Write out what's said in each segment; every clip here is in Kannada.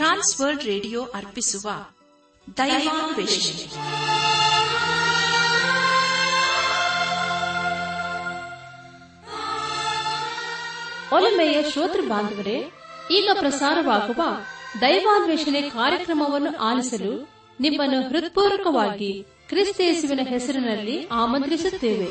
ಟ್ರಾನ್ಸ್ ವರ್ಲ್ಡ್ ರೇಡಿಯೋ ಅರ್ಪಿಸುವ ದೈವಾನ್ವೇಷಣೆ ಒಲಮೆಯ ಶ್ರೋತೃ ಬಾಂಧವರೇ, ಈಗ ಪ್ರಸಾರವಾಗುವ ದೈವಾನ್ವೇಷಣೆ ಕಾರ್ಯಕ್ರಮವನ್ನು ಆಲಿಸಲು ನಿಮ್ಮನ್ನು ಹೃತ್ಪೂರ್ವಕವಾಗಿ ಕ್ರಿಸ್ತೇಸುವಿನ ಹೆಸರಿನಲ್ಲಿ ಆಮಂತ್ರಿಸುತ್ತೇವೆ.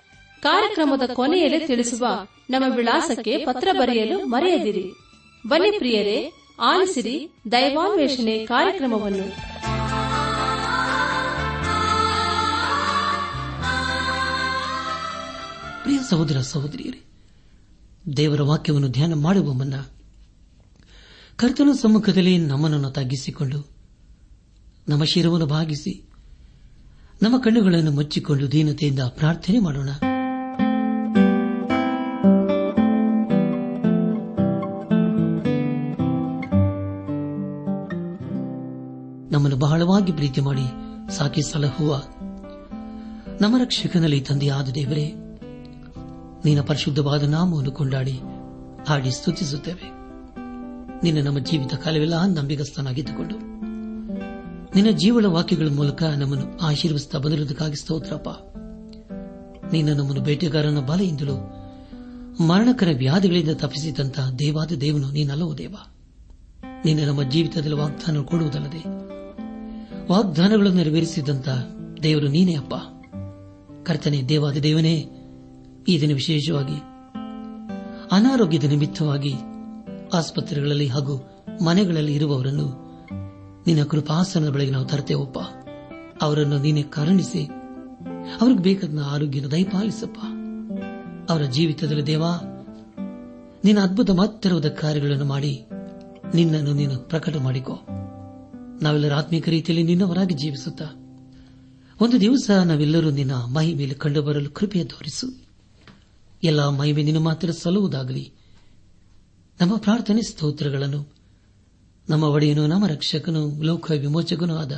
ಕಾರ್ಯಕ್ರಮದ ಕೊನೆಯಲ್ಲಿ ತಿಳಿಸುವ ನಮ್ಮ ವಿಳಾಸಕ್ಕೆ ಪತ್ರ ಬರೆಯಲು ಮರೆಯದಿರಿ. ಬನ್ನಿ ಪ್ರಿಯರೇ, ಆಲಿಸಿರಿ ದೈವಾನ್ವೇಷಣೆ ಕಾರ್ಯಕ್ರಮವನ್ನು. ಪ್ರಿಯ ಸಹೋದರ ಸಹೋದರಿಯರೇ, ದೇವರ ವಾಕ್ಯವನ್ನು ಧ್ಯಾನ ಮಾಡುವ ಮುನ್ನ ಕರ್ತನ ಸಮ್ಮುಖದಲ್ಲಿ ನಮ್ಮನನ್ನು ತಗ್ಗಿಸಿಕೊಂಡು, ನಮ್ಮ ಶಿರವನ್ನು ಭಾಗಿಸಿ, ನಮ್ಮ ಕಣ್ಣುಗಳನ್ನು ಮುಚ್ಚಿಕೊಂಡು ದೀನತೆಯಿಂದ ಪ್ರಾರ್ಥನೆ ಮಾಡೋಣ. ನಮ್ಮನ್ನು ಬಹಳವಾಗಿ ಪ್ರೀತಿ ಮಾಡಿ ಸಾಕಿ ಸಲಹುವ ನಮ್ಮ ರಕ್ಷಕನಲ್ಲಿ ತಂದೆಯಾದ ದೇವರೇ, ನಿನ್ನ ಪರಿಶುದ್ಧವಾದ ನಾಮವನ್ನು ಕೊಂಡಾಡಿ ಹಾಡಿ ಸ್ತುತಿಸುತ್ತೇವೆ. ನಿನ್ನ ನಮ್ಮ ಜೀವಿತ ಕಾಲವೆಲ್ಲ ನಂಬಿಗಸ್ತನಾಗಿದ್ದುಕೊಂಡು ನಿನ್ನ ಜೀವನ ವಾಕ್ಯಗಳ ಮೂಲಕ ನಮ್ಮನ್ನು ಆಶೀರ್ವಿಸುತ್ತಾ ಬಂದಿರುವುದಕ್ಕಾಗಿ ಸ್ತೋತ್ರಪ್ಪ. ನೀನು ನಮ್ಮನ್ನು ಬೇಟೆಗಾರನ ಬಲೆಯಿಂದಲೂ ಮರಣಕರ ವ್ಯಾಧಿಗಳಿಂದ ತಪ್ಪಿಸಿದಂತ ದೇವಾದ ದೇವನು ನೀನಲ್ಲವೋ ದೇವ. ನೀನು ನಮ್ಮ ಜೀವಿತದಲ್ಲಿ ವಾಗ್ದಾನ ಕೊಡುವುದಲ್ಲದೆ ವಾಗ್ದಾನಗಳನ್ನು ನೆರವೇರಿಸಿದಂತ ದೇವರು ನೀನೇ ಅಪ್ಪ. ಕರ್ತನೇ, ದೇವಾದ ದೇವನೇ, ಈ ದಿನ ವಿಶೇಷವಾಗಿ ಅನಾರೋಗ್ಯದ ನಿಮಿತ್ತವಾಗಿ ಆಸ್ಪತ್ರೆಗಳಲ್ಲಿ ಹಾಗೂ ಮನೆಗಳಲ್ಲಿ ಇರುವವರನ್ನು ನಿನ್ನ ಕೃಪಾಸನದ ಬಳಿಗೆ ನಾವು ತರ್ತೇವಪ್ಪ. ಅವರನ್ನು ನೀನೇ ಕರುಣಿಸಿ ಅವ್ರಿಗೆ ಬೇಕಾದ ಆರೋಗ್ಯನ ದಯಪಾಲಿಸಪ್ಪ. ಅವರ ಜೀವಿತದಲ್ಲಿ ದೇವಾ, ನಿನ್ನ ಅದ್ಭುತ ಮಾತ್ರವಾದ ಕಾರ್ಯಗಳನ್ನು ಮಾಡಿ ನಿನ್ನನ್ನು ನೀನು ಪ್ರಕಟ ಮಾಡಿಕೊ. ನಾವೆಲ್ಲರೂ ಆತ್ಮೀಕ ರೀತಿಯಲ್ಲಿ ನಿನ್ನವರಾಗಿ ಜೀವಿಸುತ್ತಾ ಒಂದು ದಿವಸ ನಾವೆಲ್ಲರೂ ನಿನ್ನ ಮಹಿಮೆಯಲ್ಲಿ ಕಂಡುಬರಲು ಕೃಪೆ ತೋರಿಸು. ಎಲ್ಲ ಮಹಿಮೆ ನಿನ್ನ ಮಾತ್ರ ಸಲ್ಲುವುದಾಗಲಿ. ನಮ್ಮ ಪ್ರಾರ್ಥನೆ ಸ್ತೋತ್ರಗಳನ್ನು ನಮ್ಮ ಒಡೆಯನು, ನಮ್ಮ ರಕ್ಷಕನೂ ಲೋಕ ವಿಮೋಚಕನೂ ಆದ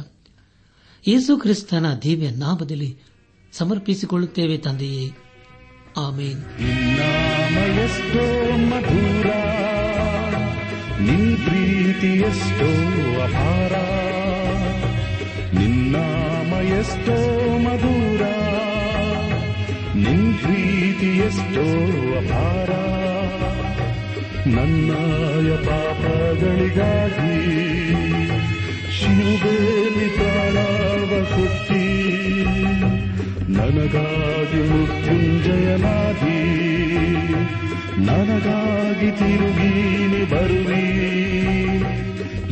ಯೇಸು ಕ್ರಿಸ್ತನ ದಿವ್ಯ ನಾಮದಲ್ಲಿ ಸಮರ್ಪಿಸಿಕೊಳ್ಳುತ್ತೇವೆ ತಂದೆಯೇ, ಆಮೇನ್. ನಿನ್ ಪ್ರೀತಿ ಎಷ್ಟೋ ಅಪಾರ, ನಿನ್ನಾಮ ಎಷ್ಟೋ ಮಧುರ, ನಿನ್ ಪ್ರೀತಿ ಎಷ್ಟೋ ಅಪಾರ, ನನ್ನಾಯ ಪಾಪಗಳಿಗಾಗಿ ಶಿಲುಬೆಯಲ್ಲಿ ಪ್ರಾಣವ ಕೊಟ್ಟಿ, ನನಗಾಗಿ ಮೃತ್ಯುಂಜಯನಾದಿ, ನನಗಾಗಿ ತಿರುಗೀನಿ ಬರುವಿ.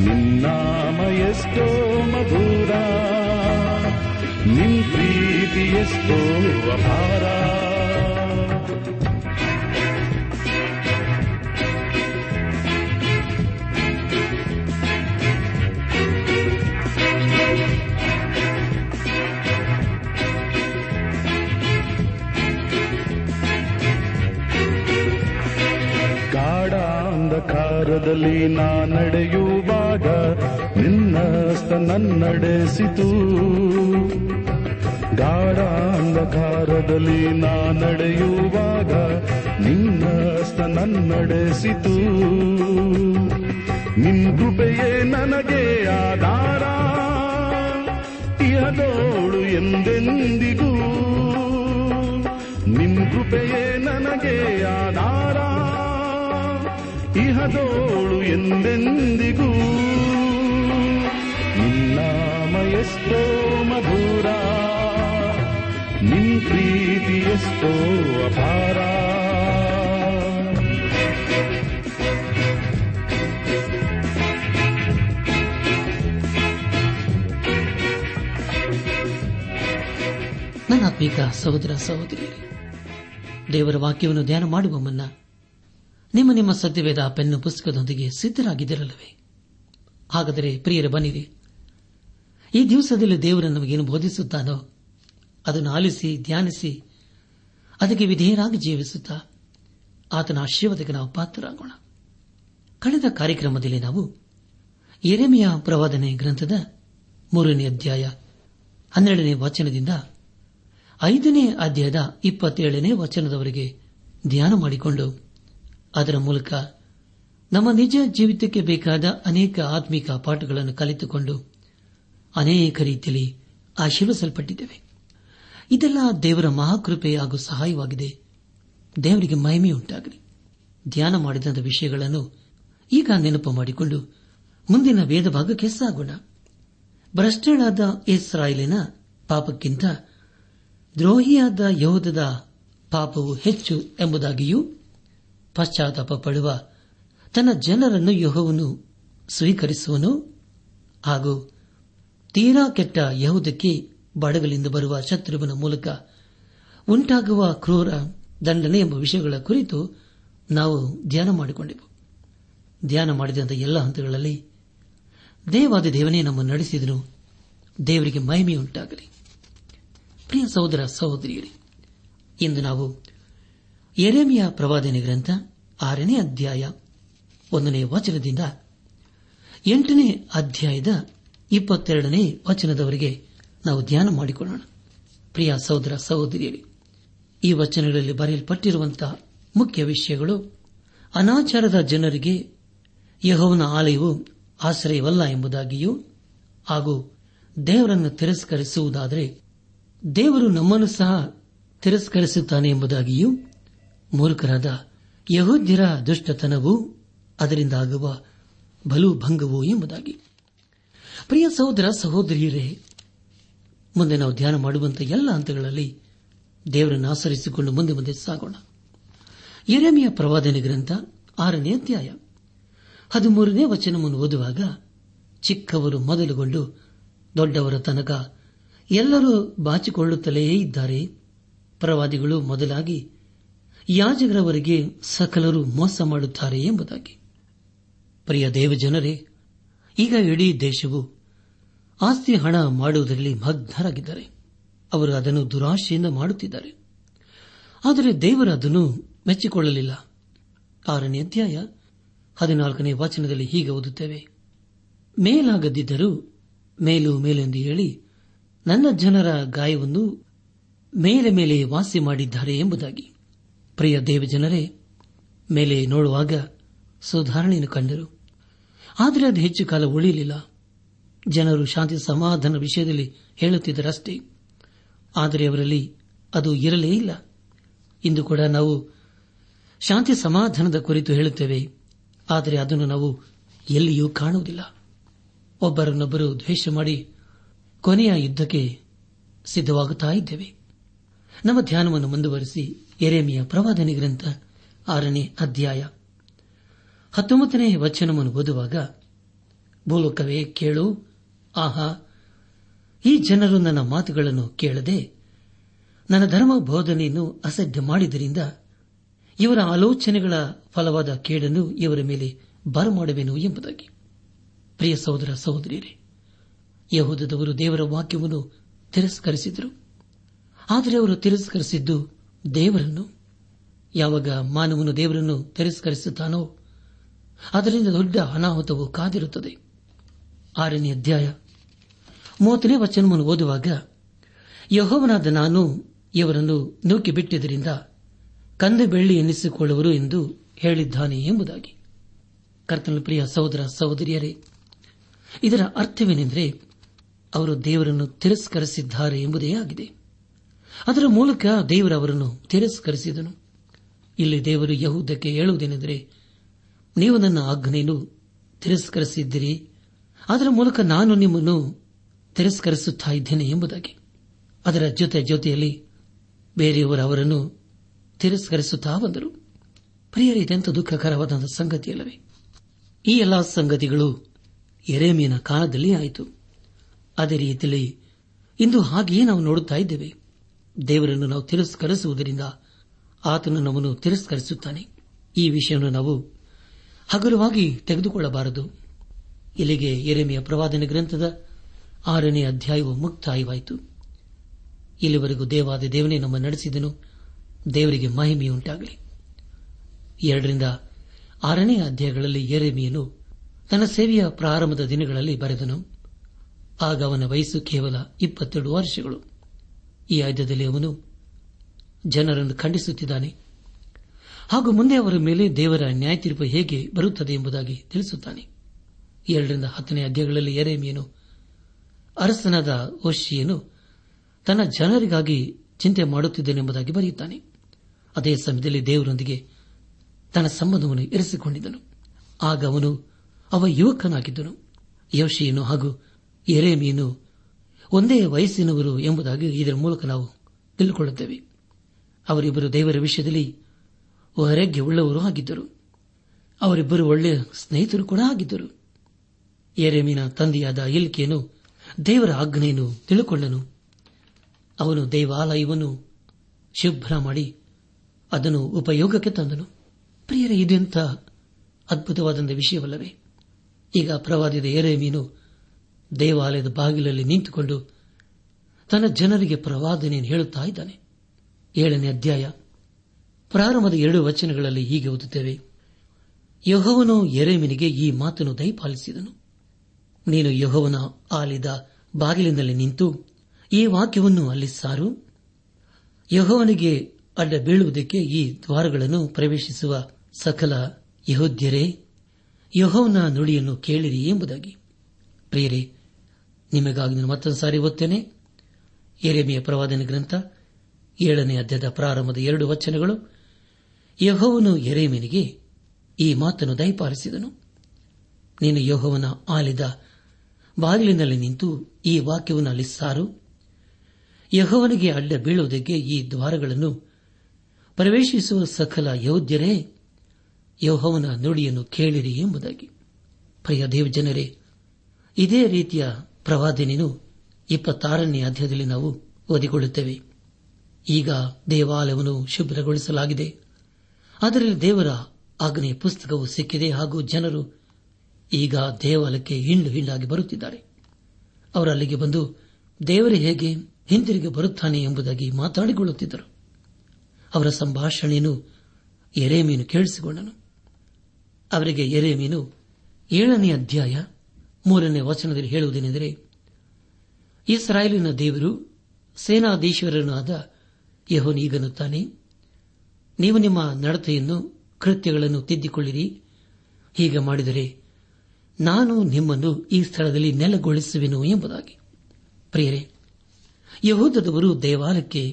ನಿನ್ನಾಮ ಎಷ್ಟೋ ಮಧುರ, ನಿನ್ ಪ್ರೀತಿ ಎಷ್ಟೋ ಅಪಾರ. ಕಾರದಲ್ಲಿ ನಾ ನಡೆಯುವಾಗ ನಿನ್ನ ಹಸ್ತ ನನ್ನಡೆಸಿತು, ಗಾಢ ಅಂಧಕಾರದಲ್ಲಿ ನಾ ನಡೆಯುವಾಗ ನಿನ್ನ ಹಸ್ತ ನನ್ನಡೆಸಿತು. ನಿನ್ ಕೃಪೆಯೇ ನನಗೆ ಆಧಾರ, ಇಹದೋಳು ಎಂದೆಂದಿಗೂ. ನಿನ್ ಕೃಪೆಯೇ ನನಗೆ ಆಧಾರ, ಇಹದೋಳು ಎಂದೆಂದಿಗೂ. ನಿನ್ನಾಮ ಎಷ್ಟೋ ಮಧುರ, ನೀ ಪ್ರೀತಿ ಎಷ್ಟೋ ಅಪಾರ, ನನ್ನ ಆತ್ಮೀಕ ಸಹೋದರ ಸಹೋದರಿಯರೇ, ದೇವರ ವಾಕ್ಯವನ್ನು ಧ್ಯಾನ ಮಾಡುವ ಮುನ್ನ ನಿಮ್ಮ ನಿಮ್ಮ ಸತ್ಯವೇದ ಪೆನ್ನು ಪುಸ್ತಕದೊಂದಿಗೆ ಸಿದ್ದರಾಗಿದ್ದಿರಲ್ಲವೇ? ಹಾಗಾದರೆ ಪ್ರಿಯರೇ, ಬನ್ನಿರಿ, ಈ ದಿವಸದಲ್ಲಿ ದೇವರು ನಮಗೇನು ಬೋಧಿಸುತ್ತಾನೋ ಅದನ್ನು ಆಲಿಸಿ ಧ್ಯಾನಿಸಿ ಅದಕ್ಕೆ ವಿಧೇಯರಾಗಿ ಜೀವಿಸುತ್ತಾ ಆತನ ಆಶೀರ್ವಾದಕ್ಕೆ ನಾವು ಪಾತ್ರರಾಗೋಣ. ಕಳೆದ ಕಾರ್ಯಕ್ರಮದಲ್ಲಿ ನಾವು ಯೆರೆಮೀಯ ಪ್ರವಾದನೆ ಗ್ರಂಥದ 3ನೇ ಅಧ್ಯಾಯ 12ನೇ ವಚನದಿಂದ 5ನೇ ಅಧ್ಯಾಯದ 27ನೇ ವಚನದವರೆಗೆ ಧ್ಯಾನ ಮಾಡಿಕೊಂಡು ಅದರ ಮೂಲಕ ನಮ್ಮ ನಿಜ ಜೀವಿತಕ್ಕೆ ಬೇಕಾದ ಅನೇಕ ಆತ್ಮಿಕ ಪಾಠಗಳನ್ನು ಕಲಿತುಕೊಂಡು ಅನೇಕ ರೀತಿಯಲ್ಲಿ ಆಶೀರ್ವಿಸಲ್ಪಟ್ಟಿದ್ದೇವೆ. ಇದೆಲ್ಲ ದೇವರ ಮಹಾಕೃಪೆ ಹಾಗೂ ಸಹಾಯವಾಗಿದೆ. ದೇವರಿಗೆ ಮಹಿಮೆಯುಂಟಾಗಲಿ. ಧ್ಯಾನ ಮಾಡಿದಂಥ ವಿಷಯಗಳನ್ನು ಈಗ ನೆನಪು ಮಾಡಿಕೊಂಡು ಮುಂದಿನ ವೇದ ಭಾಗಕ್ಕೆ ಸಾಗೋಣ. ಭ್ರಷ್ಟಳಾದ ಇಸ್ರಾಯೇಲಿನ ಪಾಪಕ್ಕಿಂತ ದ್ರೋಹಿಯಾದ ಯೆಹೂದದ ಪಾಪವು ಹೆಚ್ಚು ಎಂಬುದಾಗಿಯೂ, ಪಶ್ಚಾತ್ತಾಪ ಪಡುವ ತನ್ನ ಜನರನ್ನು ಯೆಹೋವನು ಸ್ವೀಕರಿಸುವನು ಹಾಗೂ ತೀರಾ ಕೆಟ್ಟ ಯೆಹೂದಕ್ಕೆ ಬಡಗಲಿಂದ ಬರುವ ಶತ್ರುವಿನ ಮೂಲಕ ಉಂಟಾಗುವ ಕ್ರೂರ ದಂಡನೆ ಎಂಬ ವಿಷಯಗಳ ಕುರಿತು ನಾವು ಧ್ಯಾನ ಮಾಡಿಕೊಂಡೆವು. ಧ್ಯಾನ ಮಾಡಿದಂಥ ಎಲ್ಲ ಹಂತಗಳಲ್ಲಿ ದೇವಾದಿ ದೇವನೇ ನಮ್ಮನ್ನು ನಡೆಸಿದನು. ದೇವರಿಗೆ ಮಹಿಮೆಯುಂಟಾಗಲಿ. ಪ್ರಿಯ ಸಹೋದರ ಸಹೋದರಿಯರೇ, ಇಂದು ನಾವು ಯೆರೆಮೀಯ ಪ್ರವಾದನೆ ಗ್ರಂಥ 6ನೇ ಅಧ್ಯಾಯ 1ನೇ ವಚನದಿಂದ 8ನೇ ಅಧ್ಯಾಯದ 22ನೇ ವಚನದವರೆಗೆ ನಾವು ಧ್ಯಾನ ಮಾಡಿಕೊಳ್ಳೋಣ. ಪ್ರಿಯ ಸಹೋದರ ಸಹೋದರಿಯರೇ, ಈ ವಚನಗಳಲ್ಲಿ ಬರೆಯಲ್ಪಟ್ಟಿರುವಂತಹ ಮುಖ್ಯ ವಿಷಯಗಳು ಅನಾಚಾರದ ಜನರಿಗೆ ಯೆಹೋವನ ಆಲಯವು ಆಶ್ರಯವಲ್ಲ ಎಂಬುದಾಗಿಯೂ, ಹಾಗೂ ದೇವರನ್ನು ತಿರಸ್ಕರಿಸುವುದಾದರೆ ದೇವರು ನಮ್ಮನ್ನು ಸಹ ತಿರಸ್ಕರಿಸುತ್ತಾನೆ ಎಂಬುದಾಗಿಯೂ, ಮೂರ್ಖರಾದ ಯೆಹೂದ್ಯರ ದುಷ್ಟತನವೂ ಅದರಿಂದ ಆಗುವ ಬಲು ಭಂಗವೂ ಎಂಬುದಾಗಿ. ಪ್ರಿಯ ಸಹೋದರ ಸಹೋದರಿಯರೇ, ಮುಂದೆ ನಾವು ಧ್ಯಾನ ಮಾಡುವಂತಹ ಎಲ್ಲ ಹಂತಗಳಲ್ಲಿ ದೇವರನ್ನು ಆಚರಿಸಿಕೊಂಡು ಮುಂದೆ ಮುಂದೆ ಸಾಗೋಣ. ಯೆರೆಮೀಯ ಪ್ರವಾದನೆ ಗ್ರಂಥ 6ನೇ ಅಧ್ಯಾಯ 13ನೇ ವಚನವನ್ನು ಓದುವಾಗ, ಚಿಕ್ಕವರು ಮೊದಲುಗೊಂಡು ದೊಡ್ಡವರ ತನಕ ಎಲ್ಲರೂ ಬಾಚಿಕೊಳ್ಳುತ್ತಲೇ ಇದ್ದಾರೆ. ಪ್ರವಾದಿಗಳು ಮೊದಲಾಗಿ ಯಾಜಕರವರೆಗೆ ಸಕಲರು ಮೋಸ ಮಾಡುತ್ತಾರೆ ಎಂಬುದಾಗಿ. ಪ್ರಿಯ ದೇವಜನರೇ, ಈಗ ಇಡೀ ದೇಶವು ಆಸ್ತಿ ಹಣ ಮಾಡುವುದರಲ್ಲಿ ಮಗ್ನರಾಗಿದ್ದಾರೆ. ಅವರು ಅದನ್ನು ದುರಾಶೆಯಿಂದ ಮಾಡುತ್ತಿದ್ದಾರೆ, ಆದರೆ ದೇವರು ಅದನ್ನು ಮೆಚ್ಚಿಕೊಳ್ಳಲಿಲ್ಲ. 6ನೇ ಅಧ್ಯಾಯ 14ನೇ ವಾಚನದಲ್ಲಿ ಹೀಗೆ ಓದುತ್ತೇವೆ, ಮೇಲಾಗದಿದ್ದರೂ ಮೇಲು ಮೇಲೆಂದು ಹೇಳಿ ನನ್ನ ಜನರ ಗಾಯವನ್ನು ಮೇಲೆ ಮೇಲೆ ವಾಸಿ ಮಾಡಿದ್ದಾರೆ ಎಂಬುದಾಗಿ. ಪ್ರಿಯ ದೇವಜನರೇ, ಮೇಲೆ ನೋಡುವಾಗ ಸುಧಾರಣೆಯನ್ನು ಕಂಡರು, ಆದರೆ ಅದು ಹೆಚ್ಚು ಕಾಲ ಉಳಿಯಲಿಲ್ಲ. ಜನರು ಶಾಂತಿ ಸಮಾಧಾನ ವಿಷಯದಲ್ಲಿ ಹೇಳುತ್ತಿದ್ದರಷ್ಟೇ, ಆದರೆ ಅವರಲ್ಲಿ ಅದು ಇರಲೇ ಇಲ್ಲ. ಇಂದು ಕೂಡ ನಾವು ಶಾಂತಿ ಸಮಾಧಾನದ ಕುರಿತು ಹೇಳುತ್ತೇವೆ, ಆದರೆ ಅದನ್ನು ನಾವು ಎಲ್ಲಿಯೂ ಕಾಣುವುದಿಲ್ಲ. ಒಬ್ಬರನ್ನೊಬ್ಬರು ದ್ವೇಷ ಮಾಡಿ ಕೊನೆಯ ಯುದ್ಧಕ್ಕೆ ಸಿದ್ಧವಾಗುತ್ತಾ ಇದ್ದೇವೆ. ನಮ್ಮ ಧ್ಯಾನವನ್ನು ಮುಂದುವರೆಸಿ ಯೆರೆಮೀಯ ಪ್ರವಾದನೆ ಗ್ರಂಥ 6ನೇ ಅಧ್ಯಾಯ 19ನೇ ವಚನವನ್ನು ಓದುವಾಗ, ಭೂಲೋಕವೇ ಕೇಳು, ಆಹಾ, ಈ ಜನರು ನನ್ನ ಮಾತುಗಳನ್ನು ಕೇಳದೆ ನನ್ನ ಧರ್ಮ ಬೋಧನೆಯನ್ನು ಅಸಡ್ಡೆ ಮಾಡಿದ್ದರಿಂದ ಇವರ ಆಲೋಚನೆಗಳ ಫಲವಾದ ಕೇಡನ್ನು ಇವರ ಮೇಲೆ ಬರಮಾಡುವೆನು ಎಂಬುದಾಗಿ. ಪ್ರಿಯ ಸಹೋದರ ಸಹೋದರಿಯರೇ, ಯೆಹೂದದವರು ದೇವರ ವಾಕ್ಯವನ್ನು ತಿರಸ್ಕರಿಸಿದರು, ಆದರೆ ಅವರು ತಿರಸ್ಕರಿಸಿದ್ದು ದೇವರನ್ನು. ಯಾವಾಗ ಮಾನವನು ದೇವರನ್ನು ತಿರಸ್ಕರಿಸುತ್ತಾನೋ ಅದರಿಂದ ದೊಡ್ಡ ಅನಾಹುತವು ಕಾದಿರುತ್ತದೆ. 6ನೇ ಅಧ್ಯಾಯ 30ನೇ ವಚನವನ್ನು ಓದುವಾಗ, ಯೆಹೋವನಾದ ನಾನು ಇವರನ್ನು ನೂಕಿ ಬಿಟ್ಟಿದ್ದರಿಂದ ಕಂದ ಬೆಳ್ಳಿ ಎನ್ನಿಸಿಕೊಳ್ಳುವರು ಎಂದು ಹೇಳಿದ್ದಾನೆ ಎಂಬುದಾಗಿ. ಕರ್ತನ ಪ್ರಿಯ ಸಹೋದರ ಸಹೋದರಿಯರೇ, ಇದರ ಅರ್ಥವೇನೆಂದರೆ ಅವರು ದೇವರನ್ನು ತಿರಸ್ಕರಿಸಿದ್ದಾರೆ ಎಂಬುದೇ ಆಗಿದೆ. ಅದರ ಮೂಲಕ ದೇವರು ಅವರನ್ನು ತಿರಸ್ಕರಿಸಿದನು. ಇಲ್ಲಿ ದೇವರು ಯೆಹೂದಕ್ಕೆ ಹೇಳುವುದೇನೆಂದರೆ, ನೀವು ನನ್ನ ಆಜ್ಞೆಯನ್ನು ತಿರಸ್ಕರಿಸಿದ್ದೀರಿ, ಅದರ ಮೂಲಕ ನಾನು ನಿಮ್ಮನ್ನು ತಿರಸ್ಕರಿಸುತ್ತಿದ್ದೇನೆ ಎಂಬುದಾಗಿ. ಅದರ ಜೊತೆಯಲ್ಲಿ ಬೇರೆಯವರು ಅವರನ್ನು ತಿರಸ್ಕರಿಸುತ್ತಾ ಬಂದರು. ಪ್ರಿಯರೇ, ಇದೆಂಥ ದುಃಖಕರವಾದ ಸಂಗತಿಯಲ್ಲವೇ? ಈ ಎಲ್ಲಾ ಸಂಗತಿಗಳು ಯೆರೆಮೀಯನ ಕಾಲದಲ್ಲಿ ಆಯಿತು. ಅದೇ ರೀತಿಯಲ್ಲಿ ಇಂದು ಹಾಗೆಯೇ ನಾವು ನೋಡುತ್ತಾ ಇದ್ದೇವೆ. ದೇವರನ್ನು ನಾವು ತಿರಸ್ಕರಿಸುವುದರಿಂದ ಆತನು ನಮ್ಮನ್ನು ತಿರಸ್ಕರಿಸುತ್ತಾನೆ. ಈ ವಿಷಯವನ್ನು ನಾವು ಹಗುರವಾಗಿ ತೆಗೆದುಕೊಳ್ಳಬಾರದು. ಇಲ್ಲಿಗೆ ಯೆರೆಮೀಯ ಪ್ರವಾದನ ಗ್ರಂಥದ 6ನೇ ಅಧ್ಯಾಯವು ಮುಕ್ತಾಯವಾಯಿತು. ಇಲ್ಲಿವರೆಗೂ ದೇವಾದ ದೇವನೇ ನಮ್ಮ ನಡೆಸಿದನು. ದೇವರಿಗೆ ಮಹಿಮೆಯುಂಟಾಗಲಿ. 2ರಿಂದ 6ನೇ ಅಧ್ಯಾಯಗಳಲ್ಲಿ ಯೆರೆಮೀಯನು ತನ್ನ ಸೇವೆಯ ಪ್ರಾರಂಭದ ದಿನಗಳಲ್ಲಿ ಬರೆದನು. ಆಗ ಅವನ ವಯಸ್ಸು ಕೇವಲ 22 ವರ್ಷಗಳು. ಈ ಆಯ್ದದಲ್ಲಿ ಅವನು ಜನರನ್ನು ಖಂಡಿಸುತ್ತಿದ್ದಾನೆ ಹಾಗೂ ಮುಂದೆ ಅವರ ಮೇಲೆ ದೇವರ ನ್ಯಾಯ ತೀರ್ಪು ಹೇಗೆ ಬರುತ್ತದೆ ಎಂಬುದಾಗಿ ತಿಳಿಸುತ್ತಾನೆ. 2ರಿಂದ 10ನೇ ಅಧ್ಯಾಯಗಳಲ್ಲಿ ಯೆರೆಮೀಯನು ಅರಸನಾದ ಓಶಿಯನು ತನ್ನ ಜನರಿಗಾಗಿ ಚಿಂತೆ ಮಾಡುತ್ತಿದ್ದನೆಂಬುದಾಗಿ ಬರೆಯುತ್ತಾನೆ. ಅದೇ ಸಮಯದಲ್ಲಿ ದೇವರೊಂದಿಗೆ ತನ್ನ ಸಂಬಂಧವನ್ನು ಇರಿಸಿಕೊಂಡಿದ್ದನು. ಆಗ ಅವನು ಯುವಕನಾಗಿದ್ದನು. ಯೋಶಿಯನು ಹಾಗೂ ಯೆರೆಮೀಯನು ಒಂದೇ ವಯಸ್ಸಿನವರು ಎಂಬುದಾಗಿ ಇದರ ಮೂಲಕ ನಾವು ತಿಳಿದುಕೊಳ್ಳುತ್ತೇವೆ. ಅವರಿಬ್ಬರು ದೇವರ ವಿಷಯದಲ್ಲಿ ಹೊರಗೆ ಉಳ್ಳವರು ಆಗಿದ್ದರು. ಅವರಿಬ್ಬರು ಒಳ್ಳೆಯ ಸ್ನೇಹಿತರು ಕೂಡ ಆಗಿದ್ದರು. ಯೆರೆಮೀಯನ ತಂದೆಯಾದ ಎಲ್ಕೀಯನು ದೇವರ ಆಜ್ಞೆಯನ್ನು ತಿಳಿದುಕೊಂಡನು. ಅವನು ದೇವಾಲಯವನ್ನು ಶುಭ್ರ ಮಾಡಿ ಅದನ್ನು ಉಪಯೋಗಕ್ಕೆ ತಂದನು. ಪ್ರಿಯರೇ, ಇದೆಂಥ ಅದ್ಭುತವಾದಂಥ ವಿಷಯವಲ್ಲವೇ? ಈಗ ಪ್ರವಾದಿದ ಯೆರೆಮೀಯನು ದೇವಾಲಯದ ಬಾಗಿಲಲ್ಲಿ ನಿಂತುಕೊಂಡು ತನ್ನ ಜನರಿಗೆ ಪ್ರವಾದನೆಯನ್ನು ಹೇಳುತ್ತಾ ಇದ್ದಾನೆ. 7ನೇ ಅಧ್ಯಾಯ ಪ್ರಾರಂಭದ 2 ವಚನಗಳಲ್ಲಿ ಹೀಗೆ ಓದುತ್ತೇವೆ. ಯೆಹೋವನು ಯೆರೆಮೀಯನಿಗೆ ಈ ಮಾತನ್ನು ದಯಪಾಲಿಸಿದನು. ನೀನು ಯೆಹೋವನ ಆಲಯದ ಬಾಗಿಲಿನಲ್ಲಿ ನಿಂತು ಈ ವಾಕ್ಯವನ್ನು ಅಲ್ಲಿ ಸಾರು. ಯೆಹೋವನಿಗೆ ಅಡ್ಡ ಬೀಳುವುದಕ್ಕೆ ಈ ದ್ವಾರಗಳನ್ನು ಪ್ರವೇಶಿಸುವ ಸಕಲ ಯೆಹೂದ್ಯರೇ, ಯೆಹೋವನ ನುಡಿಯನ್ನು ಕೇಳಿರಿ ಎಂಬುದಾಗಿ. ಪ್ರಿಯರೇ, ನಿಮಗಾಗಿ ನಾನು ಮತ್ತೊಂದು ಸಾರಿ ಓದ್ತೇನೆ. ಯೆರೆಮೀಯ ಪ್ರವಾದನ ಗ್ರಂಥ 7ನೇ ಅಧ್ಯಾಯದ ಪ್ರಾರಂಭದ 2 ವಚನಗಳು. ಯೆಹೋವನು ಯೆರೆಮೀಯನಿಗೆ ಈ ಮಾತನ್ನು ದಯಪಾಲಿಸಿದನು. ನೀನು ಯೆಹೋವನ ಆಲಯದ ಬಾಗಿಲಿನಲ್ಲಿ ನಿಂತು ಈ ವಾಕ್ಯವನ್ನು ಅಲ್ಲಿ ಸಾರು. ಯೆಹೋವನಿಗೆ ಅಡ್ಡ ಬೀಳುವುದಕ್ಕೆ ಈ ದ್ವಾರಗಳನ್ನು ಪ್ರವೇಶಿಸುವ ಸಕಲ ಯೆಹೂದ್ಯರೇ, ಯೆಹೋವನ ನುಡಿಯನ್ನು ಕೇಳಿರಿ ಎಂಬುದಾಗಿ. ಪ್ರಿಯ ದೇವಜನರೇ, ಇದೇ ರೀತಿಯ ಪ್ರವಾದನೆಯನ್ನು 26ನೇ ಅಧ್ಯಾಯದಲ್ಲಿ ನಾವು ಓದಿಕೊಳ್ಳುತ್ತೇವೆ. ಈಗ ದೇವಾಲಯವನ್ನು ಶುಭ್ರಗೊಳಿಸಲಾಗಿದೆ, ಅದರಲ್ಲಿ ದೇವರ ಆಜ್ಞೆಯ ಪುಸ್ತಕವು ಸಿಕ್ಕಿದೆ ಹಾಗೂ ಜನರು ಈಗ ದೇವಾಲಯಕ್ಕೆ ಹಿಂಡಾಗಿ ಬರುತ್ತಿದ್ದಾರೆ. ಅವರು ಅಲ್ಲಿಗೆ ಬಂದು ದೇವರು ಹೇಗೆ ಹಿಂದಿರುಗಿ ಬರುತ್ತಾನೆ ಎಂಬುದಾಗಿ ಮಾತಾಡಿಕೊಳ್ಳುತ್ತಿದ್ದರು. ಅವರ ಸಂಭಾಷಣೆಯನ್ನು ಯೆರೆಮೀಯನು ಕೇಳಿಸಿಕೊಂಡನು. ಅವರಿಗೆ ಯೆರೆಮೀಯನು 7ನೇ ಅಧ್ಯಾಯ 3ನೇ ವಚನದಲ್ಲಿ ಹೇಳುವುದೇನೆಂದರೆ, ಇಸ್ರಾಯೇಲಿನ ದೇವರು ಸೇನಾಧೀಶ್ವರನಾದ ಯೆಹೋವನು ಹೀಗನ್ನುತ್ತಾನೆ, ನೀವು ನಿಮ್ಮ ನಡತೆಯನ್ನು ಕೃತ್ಯಗಳನ್ನು ತಿದ್ದಿಕೊಳ್ಳಿರಿ. ಹೀಗೆ ಮಾಡಿದರೆ ನಾನು ನಿಮ್ಮನ್ನು ಈ ಸ್ಥಳದಲ್ಲಿ ನೆಲೆಗೊಳಿಸುವೆನು ಎಂಬುದಾಗಿ. ಪ್ರಿಯರೇ, ಯೆಹೂದದವರು ದೇವಾಲಯಕ್ಕೆ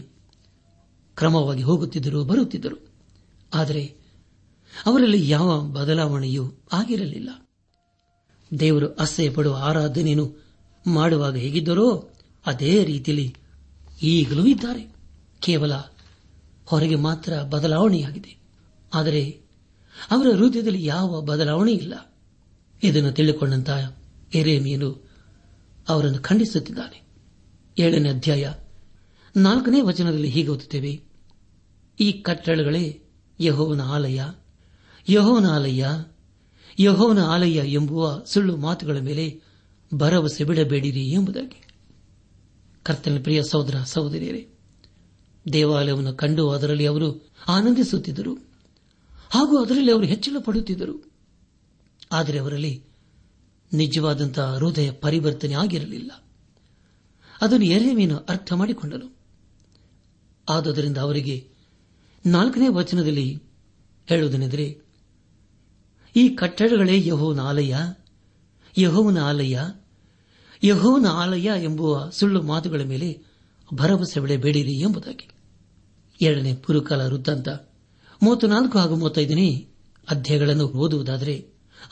ಕ್ರಮವಾಗಿ ಹೋಗುತ್ತಿದ್ದರು, ಬರುತ್ತಿದ್ದರು. ಆದರೆ ಅವರಲ್ಲಿ ಯಾವ ಬದಲಾವಣೆಯೂ ಆಗಿರಲಿಲ್ಲ. ದೇವರು ಅಸಹ್ಯ ಪಡುವ ಆರಾಧನೆಯನ್ನು ಮಾಡುವಾಗ ಹೇಗಿದ್ದರೋ ಅದೇ ರೀತಿಯಲ್ಲಿ ಈಗಲೂ ಇದ್ದಾರೆ. ಕೇವಲ ಹೊರಗೆ ಮಾತ್ರ ಬದಲಾವಣೆಯಾಗಿದೆ, ಆದರೆ ಅವರ ಹೃದಯದಲ್ಲಿ ಯಾವ ಬದಲಾವಣೆ ಇಲ್ಲ. ಇದನ್ನು ತಿಳಿದುಕೊಂಡಂತ ಯೆರೆಮೀಯನು ಅವರನ್ನು ಖಂಡಿಸುತ್ತಿದ್ದಾನೆ. 7ನೇ ಅಧ್ಯಾಯ 4ನೇ ವಚನದಲ್ಲಿ ಹೀಗೆ ಓದುತ್ತೇವೆ. ಈ ಕಟ್ಟಡಗಳೇ ಯೆಹೋವನ ಆಲಯ, ಯೆಹೋವನ ಆಲಯ, ಯೆಹೋವನ ಆಲಯ ಎಂಬುವ ಸುಳ್ಳು ಮಾತುಗಳ ಮೇಲೆ ಭರವಸೆ ಬಿಡಬೇಡಿರಿ ಎಂಬುದಾಗಿ. ಕರ್ತನ ಪ್ರಿಯ ಸಹೋದರ ಸಹೋದರಿಯರೇ, ದೇವಾಲಯವನ್ನು ಕಂಡು ಅದರಲ್ಲಿ ಅವರು ಆನಂದಿಸುತ್ತಿದ್ದರು ಹಾಗೂ ಅದರಲ್ಲಿ ಅವರು ಹೆಚ್ಚಳ ಪಡುತ್ತಿದ್ದರು. ಆದರೆ ಅವರಲ್ಲಿ ನಿಜವಾದಂತಹ ಹೃದಯ ಪರಿವರ್ತನೆ ಆಗಿರಲಿಲ್ಲ. ಅದನ್ನು ಯೆರೆಮೀಯನು ಅರ್ಥ ಮಾಡಿಕೊಂಡನು. ಆದುದರಿಂದ ಅವರಿಗೆ 4ನೇ ವಚನದಲ್ಲಿ ಹೇಳುವುದೇನೆಂದರೆ, ಈ ಕಟ್ಟಡಗಳೇ ಯೆಹೋವನ ಆಲಯ, ಯೆಹೋವನ ಆಲಯ, ಯೆಹೋವನ ಆಲಯ ಎಂಬುವ ಸುಳ್ಳು ಮಾತುಗಳ ಮೇಲೆ ಭರವಸೆ ಬಿಡಬೇಡಿರಿ ಎಂಬುದಾಗಿ. 2ನೇ ಪುರುಕಾಲ ವೃತ್ತಾಂತ 34 ಹಾಗೂ 35ನೇ ಅಧ್ಯಾಯಗಳನ್ನು ಓದುವುದಾದರೆ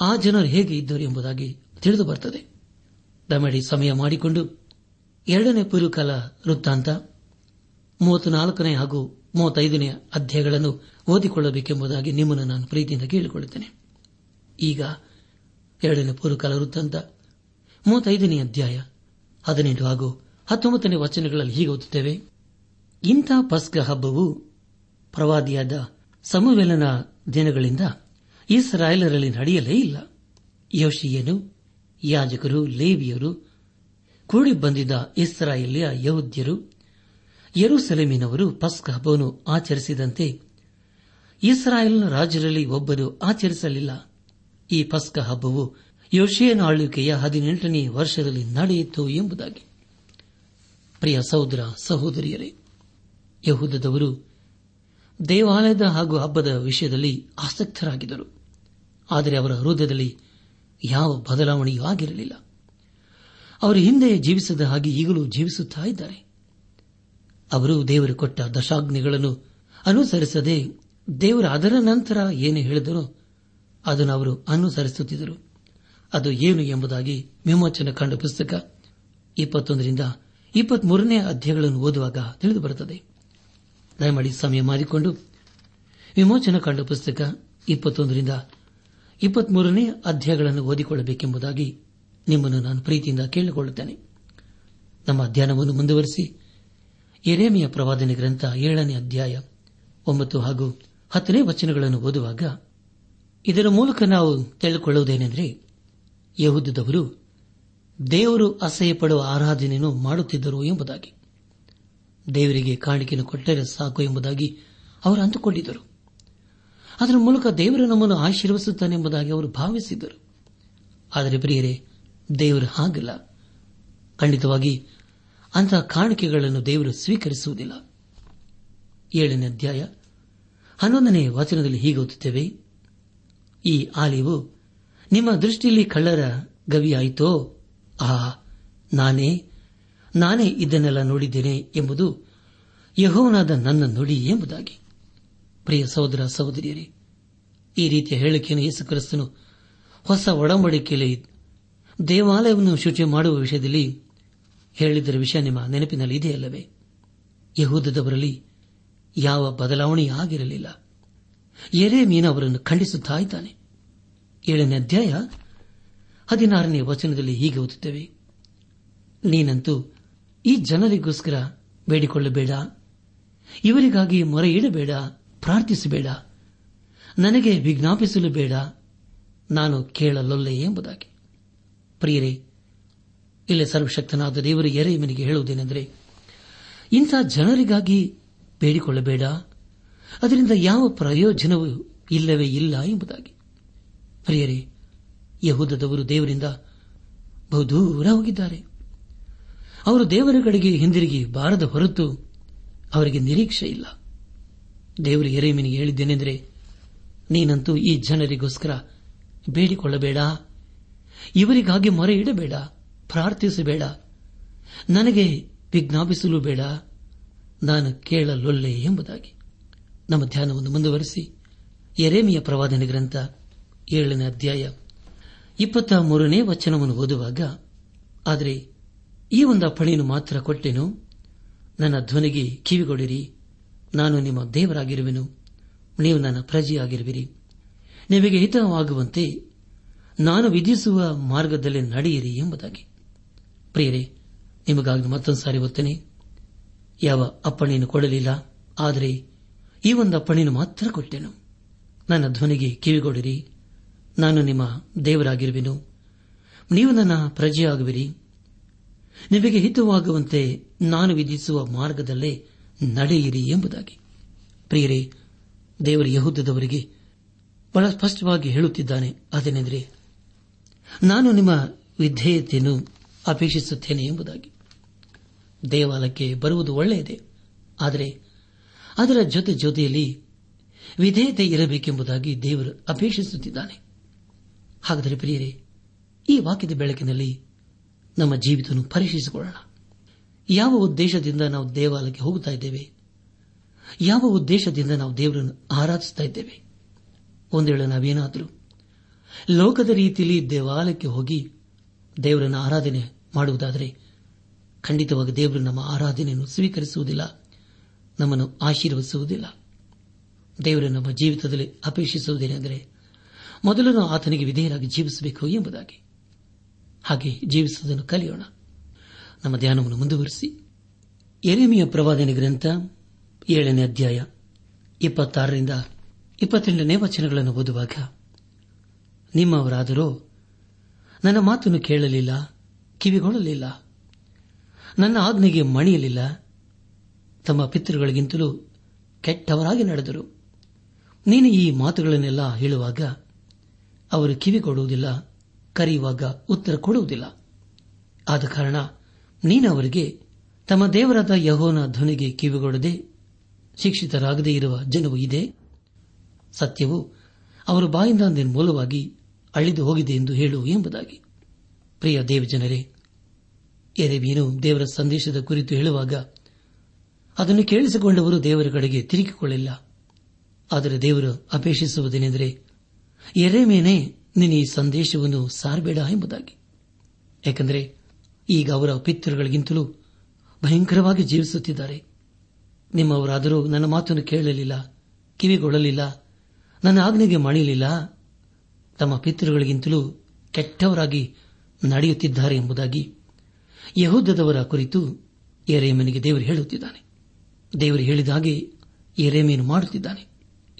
ಆ ಜನರು ಹೇಗೆ ಇದ್ದರು ಎಂಬುದಾಗಿ ತಿಳಿದು ಬರ್ತದೆ. ದಯಮಾಡಿ ಸಮಯ ಮಾಡಿಕೊಂಡು 2ನೇ ಪುರುಕಾಲ ವೃತ್ತಾಂತ 34ನೇ ಹಾಗೂ 35ನೇ ಅಧ್ಯಾಯಗಳನ್ನು ಓದಿಕೊಳ್ಳಬೇಕೆಂಬುದಾಗಿ ನಿಮ್ಮನ್ನು ನಾನು ಪ್ರೀತಿಯಿಂದ ಕೇಳಿಕೊಳ್ಳುತ್ತೇನೆ. ಈಗ ಎರಡನೇ ಪೂರ್ವಕಾಲ ವೃತ್ತಾಂತ 35ನೇ ಅಧ್ಯಾಯ 18 ಹಾಗೂ 19ನೇ ವಚನಗಳಲ್ಲಿ ಹೀಗೆ ಓದುತ್ತೇವೆ. ಇಂಥ ಪಸ್ಕ ಹಬ್ಬವು ಪ್ರವಾದಿಯಾದ ಸಮುವೇಲನ ದಿನಗಳಿಂದ ಇಸ್ರಾಯೇಲರಲ್ಲಿ ನಡೆಯಲೇ ಇಲ್ಲ. ಯೋಷಿಯನು, ಯಾಜಕರು, ಲೇವಿಯರು, ಕೂಡಿ ಬಂದಿದ್ದ ಇಸ್ರಾಯೇಲಿಯ ಯಹೂದ್ಯರು, ಯೆರೂಸಲೇಮಿನವರು ಪಸ್ಕ ಹಬ್ಬವನ್ನು ಆಚರಿಸಿದಂತೆ ಇಸ್ರಾಯೇಲ್ನ ರಾಜರಲ್ಲಿ ಒಬ್ಬರು ಆಚರಿಸಲಿಲ್ಲ. ಈ ಪಸ್ಕ ಹಬ್ಬವು ಯೋಷಿಯನ ಆಳ್ವಿಕೆಯ 18ನೇ ವರ್ಷದಲ್ಲಿ ನಡೆಯಿತು ಎಂಬುದಾಗಿ. ಪ್ರಿಯ ಸಹೋದರ ಸಹೋದರಿಯರೇ, ಯಹೂದದವರು ದೇವಾಲಯದ ಹಾಗೂ ಹಬ್ಬದ ವಿಷಯದಲ್ಲಿ ಆಸಕ್ತರಾಗಿದ್ದರು. ಆದರೆ ಅವರ ಹೃದಯದಲ್ಲಿ ಯಾವ ಬದಲಾವಣೆಯೂ ಆಗಿರಲಿಲ್ಲ. ಅವರು ಹಿಂದೆ ಜೀವಿಸದ ಹಾಗೆ ಈಗಲೂ ಜೀವಿಸುತ್ತಾ ಇದ್ದಾರೆ. ಅವರು ದೇವರು ಕೊಟ್ಟ ದಶಾಜ್ಞೆಗಳನ್ನು ಅನುಸರಿಸದೆ ದೇವರು ಅದರ ನಂತರ ಏನು ಹೇಳಿದರೋ ಅದನ್ನು ಅವರು ಅನುಸರಿಸುತ್ತಿದ್ದರು. ಅದು ಏನು ಎಂಬುದಾಗಿ ವಿಮೋಚನ ಕಂಡ ಪುಸ್ತಕ 21-23ನೇ ಅಧ್ಯಾಯಗಳನ್ನು ಓದುವಾಗ ತಿಳಿದುಬರುತ್ತದೆ. ದಯಮಾಡಿ ಸಮಯ ಮಾಡಿಕೊಂಡು ವಿಮೋಚನ ಕಂಡ ಪುಸ್ತಕ 21-23ನೇ ಅಧ್ಯಾಯಗಳನ್ನು ಓದಿಕೊಳ್ಳಬೇಕೆಂಬುದಾಗಿ ನಿಮ್ಮನ್ನು ನಾನು ಪ್ರೀತಿಯಿಂದ ಕೇಳಿಕೊಳ್ಳುತ್ತೇನೆ. ನಮ್ಮ ಧ್ಯಾನವನ್ನು ಮುಂದುವರಿಸಿ ಯೆರೆಮೀಯ ಪ್ರವಾದನೆ ಗ್ರಂಥ 7ನೇ ಅಧ್ಯಾಯ 9 ಹಾಗೂ 10ನೇ ವಚನಗಳನ್ನು ಓದುವಾಗ ಇದರ ಮೂಲಕ ನಾವು ತಿಳಿದುಕೊಳ್ಳುವುದೇನೆಂದರೆ, ಯೆಹೂದದವರು ದೇವರು ಅಸಹ್ಯಪಡುವ ಆರಾಧನೆಯನ್ನು ಮಾಡುತ್ತಿದ್ದರು ಎಂಬುದಾಗಿ. ದೇವರಿಗೆ ಕಾಣಿಕೆಯನ್ನು ಕೊಟ್ಟರೆ ಸಾಕು ಎಂಬುದಾಗಿ ಅವರು ಅಂದುಕೊಂಡಿದ್ದರು. ಅದರ ಮೂಲಕ ದೇವರು ನಮ್ಮನ್ನು ಆಶೀರ್ವಿಸುತ್ತಾನೆಂಬುದಾಗಿ ಅವರು ಭಾವಿಸಿದ್ದರು. ಆದರೆ ಪ್ರಿಯರೇ, ದೇವರು ಹಾಗಲ್ಲ. ಖಂಡಿತವಾಗಿ ಅಂತಹ ಕಾಣಿಕೆಗಳನ್ನು ದೇವರು ಸ್ವೀಕರಿಸುವುದಿಲ್ಲ. 7ನೇ ಅಧ್ಯಾಯ 11ನೇ ವಚನದಲ್ಲಿ ಹೀಗೆ ಓದುತ್ತೇವೆ. ಈ ಆಲಯವು ನಿಮ್ಮ ದೃಷ್ಟಿಯಲ್ಲಿ ಕಳ್ಳರ ಗವಿಯಾಯಿತೋ? ನಾನೇ ಇದನ್ನೆಲ್ಲ ನೋಡಿದ್ದೇನೆ ಎಂಬುದು ಯೆಹೋವನಾದ ನನ್ನ ನುಡಿ ಎಂಬುದಾಗಿ. ಪ್ರಿಯ ಸಹೋದರ ಸಹೋದರಿಯರೇ, ಈ ರೀತಿಯ ಹೇಳಿಕೆಯನ್ನು ಯೇಸುಕ್ರಿಸ್ತನು ಹೊಸ ಒಡಂಬಡಿಕೆಯಲ್ಲಿ ದೇವಾಲಯವನ್ನು ಶುಚಿ ಮಾಡುವ ವಿಷಯದಲ್ಲಿ ಹೇಳಿದರ ವಿಷಯ ನಿಮ್ಮ ನೆನಪಿನಲ್ಲಿ ಇದೆಯಲ್ಲವೇ? ಯಹೂದದವರಲ್ಲಿ ಯಾವ ಬದಲಾವಣೆ ಆಗಿರಲಿಲ್ಲ. ಯೆರೆಮೀಯ ಅವರನ್ನು ಖಂಡಿಸುತ್ತಾ ಇದ್ದಾನೆ. 7ನೇ ಅಧ್ಯಾಯ 16ನೇ ವಚನದಲ್ಲಿ ಹೀಗೆ ಓದುತ್ತೇವೆ. ನೀನಂತೂ ಈ ಜನರಿಗೋಸ್ಕರ ಬೇಡಿಕೊಳ್ಳಬೇಡ, ಇವರಿಗಾಗಿ ಮೊರೆ ಇಡಬೇಡ, ಪ್ರಾರ್ಥಿಸಬೇಡ, ನನಗೆ ವಿಜ್ಞಾಪಿಸಲು ಬೇಡ, ನಾನು ಕೇಳಲೊಲ್ಲೆ ಎಂಬುದಾಗಿ. ಪ್ರಿಯರೇ, ಇಲ್ಲಿ ಸರ್ವಶಕ್ತನಾದ ದೇವರು ಯೆರೆಮೀಯನಿಗೆ ಹೇಳುವುದೇನೆಂದರೆ, ಇಂಥ ಜನರಿಗಾಗಿ ಬೇಡಿಕೊಳ್ಳಬೇಡ, ಅದರಿಂದ ಯಾವ ಪ್ರಯೋಜನವೂ ಇಲ್ಲವೇ ಇಲ್ಲ ಎಂಬುದಾಗಿ. ಪ್ರಿಯರೇ, ಯೆಹೂದದವರು ದೇವರಿಂದ ಬಹುದೂರ ಹೋಗಿದ್ದಾರೆ. ಅವರು ದೇವರ ಕಡೆಗೆ ಹಿಂದಿರುಗಿ ಬಾರದ ಹೊರತು ಅವರಿಗೆ ನಿರೀಕ್ಷೆ ಇಲ್ಲ. ದೇವರು ಯೆರೆಮೀಯನಿಗೆ ಹೇಳಿದ್ದೇನೆಂದರೆ, ನೀನಂತೂ ಈ ಜನರಿಗೋಸ್ಕರ ಬೇಡಿಕೊಳ್ಳಬೇಡ, ಇವರಿಗಾಗಿ ಮೊರೆ ಇಡಬೇಡ, ಪ್ರಾರ್ಥಿಸಬೇಡ, ನನಗೆ ವಿಜ್ಞಾಪಿಸಲು ಬೇಡ, ನಾನು ಕೇಳಲೊಲ್ಲೆ ಎಂಬುದಾಗಿ. ನಮ್ಮ ಧ್ಯಾನವನ್ನು ಮುಂದುವರೆಸಿ ಯೆರೆಮೀಯ ಪ್ರವಾದನೆ ಗ್ರಂಥ 7ನೇ ಅಧ್ಯಾಯ 23ನೇ ವಚನವನ್ನು ಓದುವಾಗ, ಆದರೆ ಈ ಒಂದು ಅಪ್ಪಣೆಯನ್ನು ಮಾತ್ರ ಕೊಟ್ಟೆನು, ನನ್ನ ಧ್ವನಿಗೆ ಕಿವಿಗೊಡಿರಿ, ನಾನು ನಿಮ್ಮ ದೇವರಾಗಿರುವೆನು, ನೀವು ನನ್ನ ಪ್ರಜೆಯಾಗಿರುವಿರಿ, ನಿಮಗೆ ಹಿತವಾಗುವಂತೆ ನಾನು ವಿಧಿಸುವ ಮಾರ್ಗದಲ್ಲಿ ನಡೆಯಿರಿ ಎಂಬುದಾಗಿ. ಪ್ರಿಯರೇ, ನಿಮಗಾಗಿ ಮತ್ತೊಂದು ಸಾರಿ ಒತ್ತನೆ, ಯಾವ ಅಪ್ಪಣೆಯನ್ನು ಕೊಡಲಿಲ್ಲ, ಆದರೆ ಈ ಒಂದು ಅಪ್ಪಣೆಯನ್ನು ಮಾತ್ರ ಕೊಟ್ಟೆನು, ನನ್ನ ಧ್ವನಿಗೆ ಕಿವಿಗೊಡಿರಿ, ನಾನು ನಿಮ್ಮ ದೇವರಾಗಿರುವೆನು, ನೀವು ನನ್ನ ಪ್ರಜೆಯಾಗುವಿರಿ, ನಿಮಗೆ ಹಿತವಾಗುವಂತೆ ನಾನು ವಿಧಿಸುವ ಮಾರ್ಗದಲ್ಲೇ ನಡೆಯಿರಿ ಎಂಬುದಾಗಿ. ಪ್ರಿಯರೇ, ದೇವರು ಯೆಹೂದದವರಿಗೆ ಬಹಳ ಸ್ಪಷ್ಟವಾಗಿ ಹೇಳುತ್ತಿದ್ದಾನೆ. ಅದೇನೆಂದರೆ, ನಾನು ನಿಮ್ಮ ವಿಧೇಯತೆಯನ್ನು ಅಪೇಕ್ಷಿಸುತ್ತೇನೆ ಎಂಬುದಾಗಿ. ದೇವಾಲಯಕ್ಕೆ ಬರುವುದು ಒಳ್ಳೆಯದೇ, ಆದರೆ ಅದರ ಜೊತೆ ಜೊತೆಯಲ್ಲಿ ವಿಧೇಯತೆ ಇರಬೇಕೆಂಬುದಾಗಿ ದೇವರು ಅಪೇಕ್ಷಿಸುತ್ತಿದ್ದಾನೆ. ಹಾಗಾದರೆ ಪ್ರಿಯರೇ, ಈ ವಾಕ್ಯದ ಬೆಳಕಿನಲ್ಲಿ ನಮ್ಮ ಜೀವಿತವನ್ನು ಪರೀಕ್ಷಿಸಿಕೊಳ್ಳೋಣ. ಯಾವ ಉದ್ದೇಶದಿಂದ ನಾವು ದೇವಾಲಯಕ್ಕೆ ಹೋಗುತ್ತಾ ಇದ್ದೇವೆ? ಯಾವ ಉದ್ದೇಶದಿಂದ ನಾವು ದೇವರನ್ನು ಆರಾಧಿಸ್ತಾ ಇದ್ದೇವೆ? ಒಂದೇಳೆ ನಾವೇನಾದರೂ ಲೋಕದ ರೀತಿಯಲ್ಲಿ ದೇವಾಲಯಕ್ಕೆ ಹೋಗಿ ದೇವರನ್ನು ಆರಾಧನೆ ಮಾಡುವುದಾದರೆ ಖಂಡಿತವಾಗಿ ದೇವರು ನಮ್ಮ ಆರಾಧನೆಯನ್ನು ಸ್ವೀಕರಿಸುವುದಿಲ್ಲ, ನಮ್ಮನ್ನು ಆಶೀರ್ವದಿಸುವುದಿಲ್ಲ, ದೇವರು ನಮ್ಮ ಜೀವಿತದಲ್ಲಿ ಅಪೇಕ್ಷಿಸುವುದೇನೆಂದರೆ ಮೊದಲು ನಾವು ಆತನಿಗೆ ವಿಧೇಯರಾಗಿ ಜೀವಿಸಬೇಕು ಎಂಬುದಾಗಿ. ಹಾಗೆ ಜೀವಿಸುವುದನ್ನು ಕಲಿಯೋಣ. ನಮ್ಮ ಧ್ಯಾನವನ್ನು ಮುಂದುವರಿಸಿ ಯೆರೆಮೀಯ ಪ್ರವಾದನೆ ಗ್ರಂಥ 7ನೇ ಅಧ್ಯಾಯ 26ರಿಂದ 27ನೇ ವಚನಗಳನ್ನು ಓದುವಾಗ, ನಿಮ್ಮವರಾದರೂ ನನ್ನ ಮಾತನ್ನು ಕೇಳಲಿಲ್ಲ, ಕಿವಿಗೊಳ್ಳಲಿಲ್ಲ, ನನ್ನ ಆಜ್ಞೆಗೆ ಮಣಿಯಲಿಲ್ಲ, ತಮ್ಮ ಪಿತೃಗಳಿಗಿಂತಲೂ ಕೆಟ್ಟವರಾಗಿ ನಡೆದರು. ನೀನು ಈ ಮಾತುಗಳನ್ನೆಲ್ಲ ಹೇಳುವಾಗ ಅವರು ಕಿವಿಗೊಡುವುದಿಲ್ಲ, ಕರೆಯುವಾಗ ಉತ್ತರ ಕೊಡುವುದಿಲ್ಲ. ಆದ ಕಾರಣ ನೀನು ಅವರಿಗೆ ತಮ್ಮ ದೇವರಾದ ಯೆಹೋವನ ಧ್ವನಿಗೆ ಕಿವಿಗೊಡದೆ ಶಿಕ್ಷಿತರಾಗದೇ ಇರುವ ಜನವು ಇದೆ, ಸತ್ಯವು ಅವರ ಬಾಯಿಂದ ನಿರ್ಮೂಲವಾಗಿ ಅಳಿದು ಹೋಗಿದೆ ಎಂದು ಹೇಳು ಎಂಬುದಾಗಿ. ಪ್ರಿಯ ದೇವಜನರೇ, ಯೆರೆಮೀಯನು ದೇವರ ಸಂದೇಶದ ಕುರಿತು ಹೇಳುವಾಗ ಅದನ್ನು ಕೇಳಿಸಿಕೊಂಡವರು ದೇವರ ಕಡೆಗೆ ತಿರುಗಿಕೊಳ್ಳಿಲ್ಲ. ಆದರೆ ದೇವರು ಅಪೇಕ್ಷಿಸುವುದೇನೆಂದರೆ, ಯೆರೆಮೀಯನೇ ನೀನು ಈ ಸಂದೇಶವನ್ನು ಸಾರಬೇಡ ಎಂಬುದಾಗಿ. ಯಾಕೆಂದರೆ ಈಗ ಅವರ ಪಿತೃಗಳಿಗಿಂತಲೂ ಭಯಂಕರವಾಗಿ ಜೀವಿಸುತ್ತಿದ್ದಾರೆ. ನಿಮ್ಮವರಾದರೂ ನನ್ನ ಮಾತನ್ನು ಕೇಳಲಿಲ್ಲ, ಕಿವಿಗೊಳ್ಳಲಿಲ್ಲ, ನನ್ನ ಆಜ್ಞೆಗೆ ಮಣಿಯಲಿಲ್ಲ, ತಮ್ಮ ಪಿತೃಗಳಿಗಿಂತಲೂ ಕೆಟ್ಟವರಾಗಿ ನಡೆಯುತ್ತಿದ್ದಾರೆ ಎಂಬುದಾಗಿ ಯೆಹೂದದವರ ಕುರಿತು ಯೆರೆಮೀಯನಿಗೆ ದೇವರು ಹೇಳುತ್ತಿದ್ದಾನೆ. ದೇವರು ಹೇಳಿದ ಹಾಗೆ ಯೆರೆಮೀಯನು ಮಾಡುತ್ತಿದ್ದಾನೆ.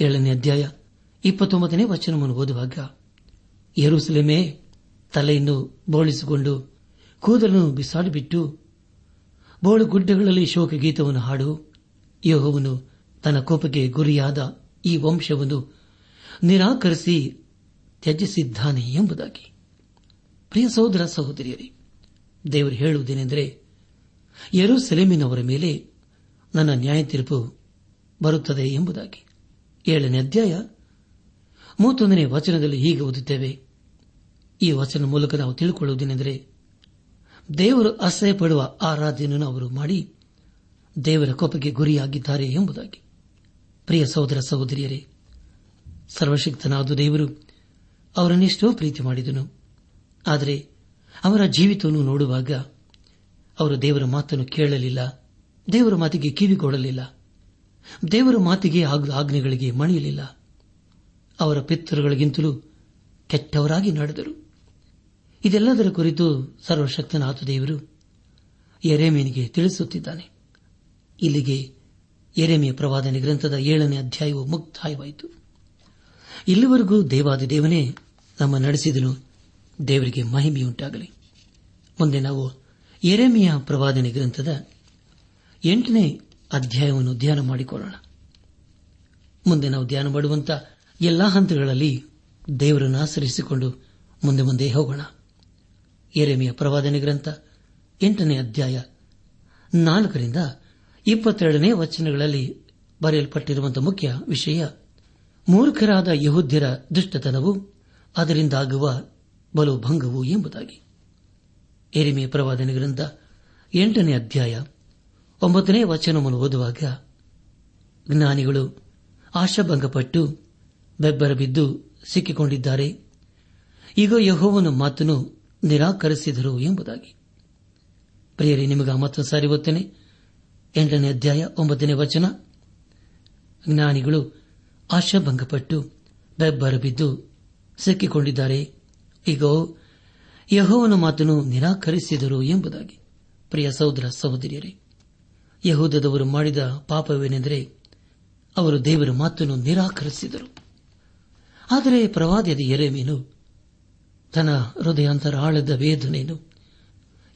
7ನೇ ಅಧ್ಯಾಯ 29ನೇ ವಚನವನ್ನು ಓದುವಾಗ, ಯೆರೂಸಲೇಮೇ, ತಲೆಯನ್ನು ಬೋಳಿಸಿಕೊಂಡು ಕೂದಲನ್ನು ಬಿಸಾಡಿಬಿಟ್ಟು ಬೋಳು ಗುಡ್ಡಗಳಲ್ಲಿ ಶೋಕ ಗೀತವನ್ನು ಹಾಡು, ಯೆಹೋವನು ತನ್ನ ಕೋಪಕ್ಕೆ ಗುರಿಯಾದ ಈ ವಂಶವನ್ನು ನಿರಾಕರಿಸಿ ತ್ಯಜಿಸಿದ್ದಾನೆ ಎಂಬುದಾಗಿ. ಪ್ರಿಯ ಸಹೋದರ ಸಹೋದರಿಯರೇ, ದೇವರು ಹೇಳುವುದೇನೆಂದರೆ, ಯೆರೂಸಲೇಮಿನವರ ಮೇಲೆ ನನ್ನ ನ್ಯಾಯ ತೀರ್ಪು ಬರುತ್ತದೆ ಎಂಬುದಾಗಿ. 7ನೇ ಅಧ್ಯಾಯ 31ನೇ ವಚನದಲ್ಲಿ ಹೀಗೆ ಓದುತ್ತೇವೆ. ಈ ವಚನ ಮೂಲಕ ನಾವು ತಿಳಿದುಕೊಳ್ಳುವುದೇನೆಂದರೆ, ದೇವರು ಅಸಹ್ಯ ಪಡುವ ಆರಾಧನೆಯನ್ನು ಅವರು ಮಾಡಿ ದೇವರ ಕೋಪಕ್ಕೆ ಗುರಿಯಾಗಿದ್ದಾರೆ ಎಂಬುದಾಗಿ. ಪ್ರಿಯ ಸಹೋದರ ಸಹೋದರಿಯರೇ, ಸರ್ವಶಕ್ತನಾದ ದೇವರು ಅವರನ್ನೆಷ್ಟೋ ಪ್ರೀತಿ ಮಾಡಿದನು. ಆದರೆ ಅವರ ಜೀವಿತವನ್ನು ನೋಡುವಾಗ ಅವರು ದೇವರ ಮಾತನ್ನು ಕೇಳಲಿಲ್ಲ, ದೇವರ ಮಾತಿಗೆ ಕಿವಿಗೊಡಲಿಲ್ಲ, ದೇವರ ಮಾತಿಗೆ ಹಾಗೂ ಆಜ್ಞೆಗಳಿಗೆ ಮಣಿಯಲಿಲ್ಲ. ಅವರ ಪಿತೃಗಳಿಗಿಂತಲೂ ಕೆಟ್ಟವರಾಗಿ ನಡೆದರು. ಇದೆಲ್ಲದರ ಕುರಿತು ಸರ್ವಶಕ್ತನಾದ ದೇವರು ಯೆರೆಮೀಯನಿಗೆ ತಿಳಿಸುತ್ತಿದ್ದಾನೆ. ಇಲ್ಲಿಗೆ ಯೆರೆಮೀಯ ಪ್ರವಾದನೆ ಗ್ರಂಥದ 7ನೇ ಅಧ್ಯಾಯವು ಮುಕ್ತಾಯವಾಯಿತು. ಇಲ್ಲಿವರೆಗೂ ದೇವಾದಿ ದೇವನೇ ನಮ್ಮ ನಡೆಸಿದನು. ದೇವರಿಗೆ ಮಹಿಮೆಯುಂಟಾಗಲಿ. ಮುಂದೆ ನಾವು ಯೆರೆಮೀಯ ಪ್ರವಾದನೆ ಗ್ರಂಥದ 8ನೇ ಅಧ್ಯಾಯವನ್ನು ಧ್ಯಾನ ಮಾಡಿಕೊಳ್ಳೋಣ. ಮುಂದೆ ನಾವು ಧ್ಯಾನ ಮಾಡುವಂತಹ ಎಲ್ಲಾ ಹಂತಗಳಲ್ಲಿ ದೇವರನ್ನು ಆಶ್ರಯಿಸಿಕೊಂಡು ಮುಂದೆ ಮುಂದೆ ಹೋಗೋಣ. ಯೆರೆಮೀಯ ಪ್ರವಾದನೆ ಗ್ರಂಥ 8ನೇ ಅಧ್ಯಾಯ 4ರಿಂದ 22ನೇ ವಚನಗಳಲ್ಲಿ ಬರೆಯಲ್ಪಟ್ಟಿರುವಂತಹ ಮುಖ್ಯ ವಿಷಯ, ಮೂರ್ಖರಾದ ಯೆಹೂದ್ಯರ ದುಷ್ಟತನವು ಅದರಿಂದಾಗುವ ಬಲುಭಂಗವು ಎಂಬುದಾಗಿ. ಯೆರೆಮೀಯ ಪ್ರವಾದನೆ ಗ್ರಂಥ 8ನೇ ಅಧ್ಯಾಯ 9ನೇ ವಚನವನ್ನು ಓದುವಾಗ, ಜ್ಞಾನಿಗಳು ಆಶಾಭಂಗಪಟ್ಟು ಬೆಬ್ಬರ ಬಿದ್ದು ಸಿಕ್ಕಿಕೊಂಡಿದ್ದಾರೆ, ಈಗ ಯೆಹೋವನ ಮಾತನ್ನು ನಿರಾಕರಿಸಿದರು ಎಂಬುದಾಗಿ. ಪ್ರಿಯರೇ, ನಿಮಗೆ ಮತ್ತೊಂದು ಸಾರಿ ಓದ್ತೇನೆ. 8ನೇ ಅಧ್ಯಾಯ 9ನೇ ವಚನ, ಜ್ಞಾನಿಗಳು ಆಶಾಭಂಗಪಟ್ಟು ಬೆಬ್ಬರ ಬಿದ್ದು ಸಿಕ್ಕಿಕೊಂಡಿದ್ದಾರೆ, ಈಗ ಯೆಹೋವನ ಮಾತನ್ನು ನಿರಾಕರಿಸಿದರು ಎಂಬುದಾಗಿ. ಪ್ರಿಯ ಸಹೋದರ ಸಹೋದರಿಯರೇ, ಯೆಹೂದದವರು ಮಾಡಿದ ಪಾಪವೇನೆಂದರೆ ಅವರು ದೇವರ ಮಾತನ್ನು ನಿರಾಕರಿಸಿದರು. ಆದರೆ ಪ್ರವಾದಿಯಾದ ಯೆರೆಮೀಯನು ತನ್ನ ಹೃದಯಾಂತರ ಆಳದ ವೇದನೆಯನ್ನು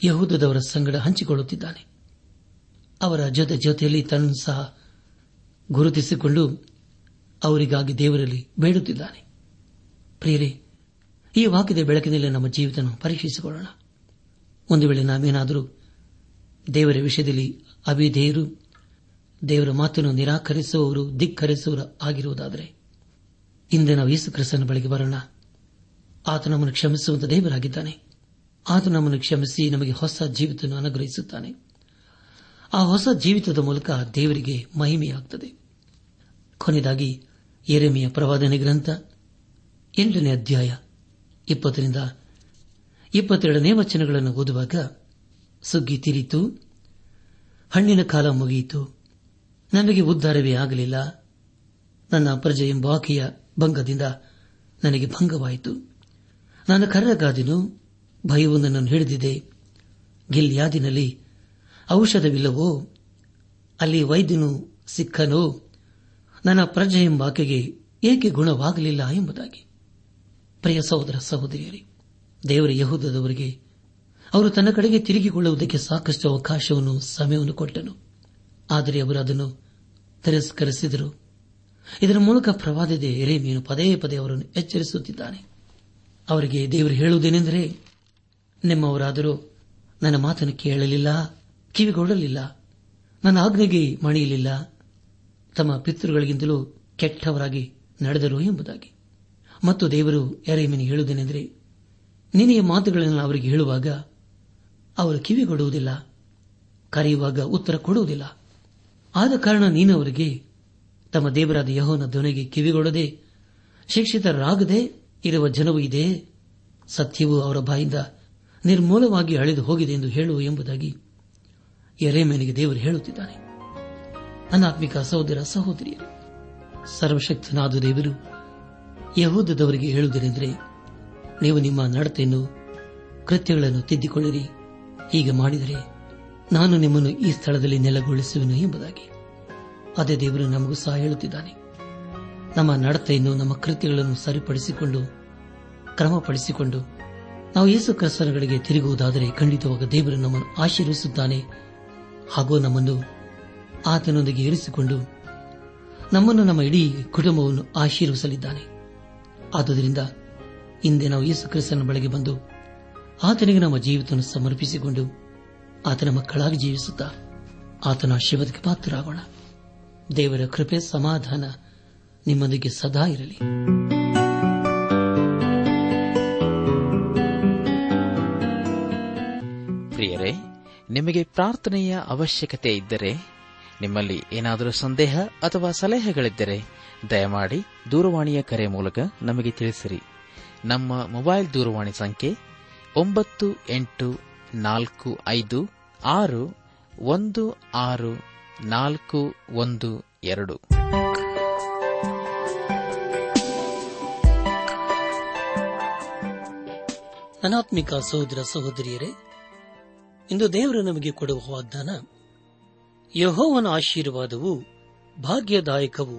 ಯೆಹೂದದವರ ಸಂಗಡ ಹಂಚಿಕೊಳ್ಳುತ್ತಿದ್ದಾನೆ. ಅವರ ಜೊತೆಯಲ್ಲಿ ತನ್ನನ್ನು ಸಹ ಗುರುತಿಸಿಕೊಂಡು ಅವರಿಗಾಗಿ ದೇವರಲ್ಲಿ ಬೇಡುತ್ತಿದ್ದಾನೆ. ಪ್ರಿಯರೇ, ಈ ವಾಕ್ಯದ ಬೆಳಕಿನಲ್ಲಿ ನಮ್ಮ ಜೀವಿತ ಪರೀಕ್ಷಿಸಿಕೊಳ್ಳೋಣ. ಒಂದು ವೇಳೆ ನಾವೇನಾದರೂ ದೇವರ ವಿಷಯದಲ್ಲಿ ಅವಿಧೇಯರು, ದೇವರ ಮಾತನ್ನು ನಿರಾಕರಿಸುವವರು, ಧಿಕ್ಕರಿಸುವವರು ಆಗಿರುವುದಾದರೆ ಇಂದು ನಾವು ಯೇಸು ಕ್ರಿಸ್ತನ ಬಳಿಗೆ ಬರೋಣ. ಆತ ನಮ್ಮನ್ನು ಕ್ಷಮಿಸುವಂತ ದೇವರಾಗಿದ್ದಾನೆ. ಆತ ನಮ್ಮನ್ನು ಕ್ಷಮಿಸಿ ನಮಗೆ ಹೊಸ ಜೀವಿತ ಅನುಗ್ರಹಿಸುತ್ತಾನೆ. ಆ ಹೊಸ ಜೀವಿತದ ಮೂಲಕ ದೇವರಿಗೆ ಮಹಿಮೆಯಾಗುತ್ತದೆ. ಕೊನೆಯದಾಗಿ ಯೆರೆಮೀಯ ಪ್ರವಾದನೆ ಗ್ರಂಥ 8ನೇ ಅಧ್ಯಾಯ 20ರಿಂದ 22ನೇ ವಚನಗಳನ್ನು ಓದುವಾಗ, ಸುಗ್ಗಿ ತಿರಿತು, ಹಣ್ಣಿನ ಕಾಲ ಮುಗಿಯಿತು, ನನಗೆ ಉದ್ದಾರವೇ ಆಗಲಿಲ್ಲ. ನನ್ನ ಪ್ರಜೆ ಎಂಬಾಕೆಯ ಭಂಗದಿಂದ ನನಗೆ ಭಂಗವಾಯಿತು. ನನ್ನ ಕರ್ರಗಾದಿನೂ ಭಯವು ನನ್ನನ್ನು ಹಿಡಿದಿದೆ. ಗಿಲ್ಯಾದಿನಲ್ಲಿ ಔಷಧವಿಲ್ಲವೋ? ಅಲ್ಲಿ ವೈದ್ಯನು ಸಿಕ್ಕನೋ? ನನ್ನ ಪ್ರಜೆ ಎಂಬಾಕೆಗೆ ಏಕೆ ಗುಣವಾಗಲಿಲ್ಲ ಎಂಬುದಾಗಿ. ಪ್ರಿಯ ಸಹೋದರ ಸಹೋದರಿಯರೇ, ದೇವರ ಯೆಹೂದದವರಿಗೆ ಅವರು ತನ್ನ ಕಡೆಗೆ ತಿರುಗಿಕೊಳ್ಳುವುದಕ್ಕೆ ಸಾಕಷ್ಟು ಅವಕಾಶವನ್ನು ಸಮಯವನ್ನು ಕೊಟ್ಟನು. ಆದರೆ ಅವರು ಅದನ್ನು ತಿರಸ್ಕರಿಸಿದರು. ಇದರ ಮೂಲಕ ಪ್ರವಾದಿಯಾದ ಯೆರೆಮೀಯನು ಪದೇ ಪದೇ ಅವರನ್ನು ಎಚ್ಚರಿಸುತ್ತಿದ್ದಾನೆ. ಅವರಿಗೆ ದೇವರು ಹೇಳುವುದೇನೆಂದರೆ, ನಿಮ್ಮವರಾದರೂ ನನ್ನ ಮಾತನ್ನು ಕೇಳಲಿಲ್ಲ, ಕಿವಿಗೊಡಲಿಲ್ಲ, ನನ್ನ ಆಜ್ಞೆಗೆ ಮಣಿಯಲಿಲ್ಲ, ತಮ್ಮ ಪಿತೃಗಳಿಗಿಂತಲೂ ಕೆಟ್ಟವರಾಗಿ ನಡೆದರು ಎಂಬುದಾಗಿ. ಮತ್ತು ದೇವರು ಯೆರೆಮೀಯನಿಗೆ ಹೇಳುವುದೇನೆಂದರೆ, ನೀನು ಈ ಮಾತುಗಳನ್ನು ಅವರಿಗೆ ಹೇಳುವಾಗ ಅವರು ಕಿವಿಗೊಡುವುದಿಲ್ಲ, ಕರೆಯುವಾಗ ಉತ್ತರ ಕೊಡುವುದಿಲ್ಲ. ಆದ ಕಾರಣ ನೀನು ಅವರಿಗೆ ತಮ್ಮ ದೇವರಾದ ಯೆಹೋವನ ಧ್ವನಿಗೆ ಕಿವಿಗೊಡದೆ ಶಿಕ್ಷಿತರಾಗದೆ ಇರುವ ಜನವೂ ಇದೆ, ಸತ್ಯವೂ ಅವರ ಬಾಯಿಂದ ನಿರ್ಮೂಲವಾಗಿ ಅಳೆದು ಹೋಗಿದೆ ಎಂದು ಹೇಳುವ ಎಂಬುದಾಗಿ ಯೆರೆಮೀಯನಿಗೆ ದೇವರು ಹೇಳುತ್ತಿದ್ದಾನೆ. ಅನಾತ್ಮಿಕ ಸಹೋದರ ಸಹೋದರಿಯರು, ಸರ್ವಶಕ್ತನಾದ ದೇವರು ಯೆಹೂದದವರಿಗೆ ಹೇಳುವುದೇನೆಂದರೆ, ನೀವು ನಿಮ್ಮ ನಡತೆಯನ್ನು ಕೃತ್ಯಗಳನ್ನು ತಿದ್ದಿಕೊಳ್ಳಿರಿ, ಹೀಗೆ ಮಾಡಿದರೆ ನಾನು ನಿಮ್ಮನ್ನು ಈ ಸ್ಥಳದಲ್ಲಿ ನೆಲೆಗೊಳಿಸುವೆನು ಎಂಬುದಾಗಿ. ಅದೇ ದೇವರು ನಮಗೂ ಸಹ ಹೇಳುತ್ತಿದ್ದಾನೆ. ನಮ್ಮ ನಡತೆಯನ್ನು ನಮ್ಮ ಕೃತ್ಯಗಳನ್ನು ಸರಿಪಡಿಸಿಕೊಂಡು ಕ್ರಮಪಡಿಸಿಕೊಂಡು ನಾವು ಯೇಸು ಕ್ರಿಸ್ತನಗಳಿಗೆ ತಿರುಗುವುದಾದರೆ ಖಂಡಿತವಾಗ ದೇವರು ನಮ್ಮನ್ನು ಆಶೀರ್ವಿಸುತ್ತಾನೆ. ಹಾಗೂ ನಮ್ಮನ್ನು ಆತನೊಂದಿಗೆ ಇರಿಸಿಕೊಂಡು ನಮ್ಮನ್ನು ನಮ್ಮ ಇಡೀ ಕುಟುಂಬವನ್ನು ಆಶೀರ್ವಿಸಲಿದ್ದಾನೆ. ಆದುದರಿಂದ ಹಿಂದೆ ನಾವು ಯೇಸು ಕ್ರಿಸ್ತನ ಬಳಿಗೆ ಬಂದು ಆತನಿಗೆ ನಮ್ಮ ಜೀವಿತ ಸಮರ್ಪಿಸಿಕೊಂಡು ಆತನ ಮಕ್ಕಳಾಗಿ ಜೀವಿಸುತ್ತಾ ಆತನ ಆಶೀರ್ವಾದಕ್ಕೆ ಪಾತ್ರರಾಗೋಣ. ದೇವರ ಕೃಪೆ ಸಮಾಧಾನ ನಿಮ್ಮೊಂದಿಗೆ ಸದಾ ಇರಲಿ. ಪ್ರಿಯರೇ, ನಿಮಗೆ ಪ್ರಾರ್ಥನೆಯ ಅವಶ್ಯಕತೆ ಇದ್ದರೆ, ನಿಮ್ಮಲ್ಲಿ ಏನಾದರೂ ಸಂದೇಹ ಅಥವಾ ಸಲಹೆಗಳಿದ್ದರೆ ದಯಮಾಡಿ ದೂರವಾಣಿಯ ಕರೆ ಮೂಲಕ ನಮಗೆ ತಿಳಿಸಿರಿ. ನಮ್ಮ ಮೊಬೈಲ್ ದೂರವಾಣಿ ಸಂಖ್ಯೆ 9845616412. ಅನಾತ್ಮಿಕ ಸಹೋದರ ಸಹೋದರಿಯರೇ, ಇಂದು ದೇವರು ನಮಗೆ ಕೊಡುವ ವಾಗ್ದಾನ, ಯೆಹೋವನ ಆಶೀರ್ವಾದವು ಭಾಗ್ಯದಾಯಕವು.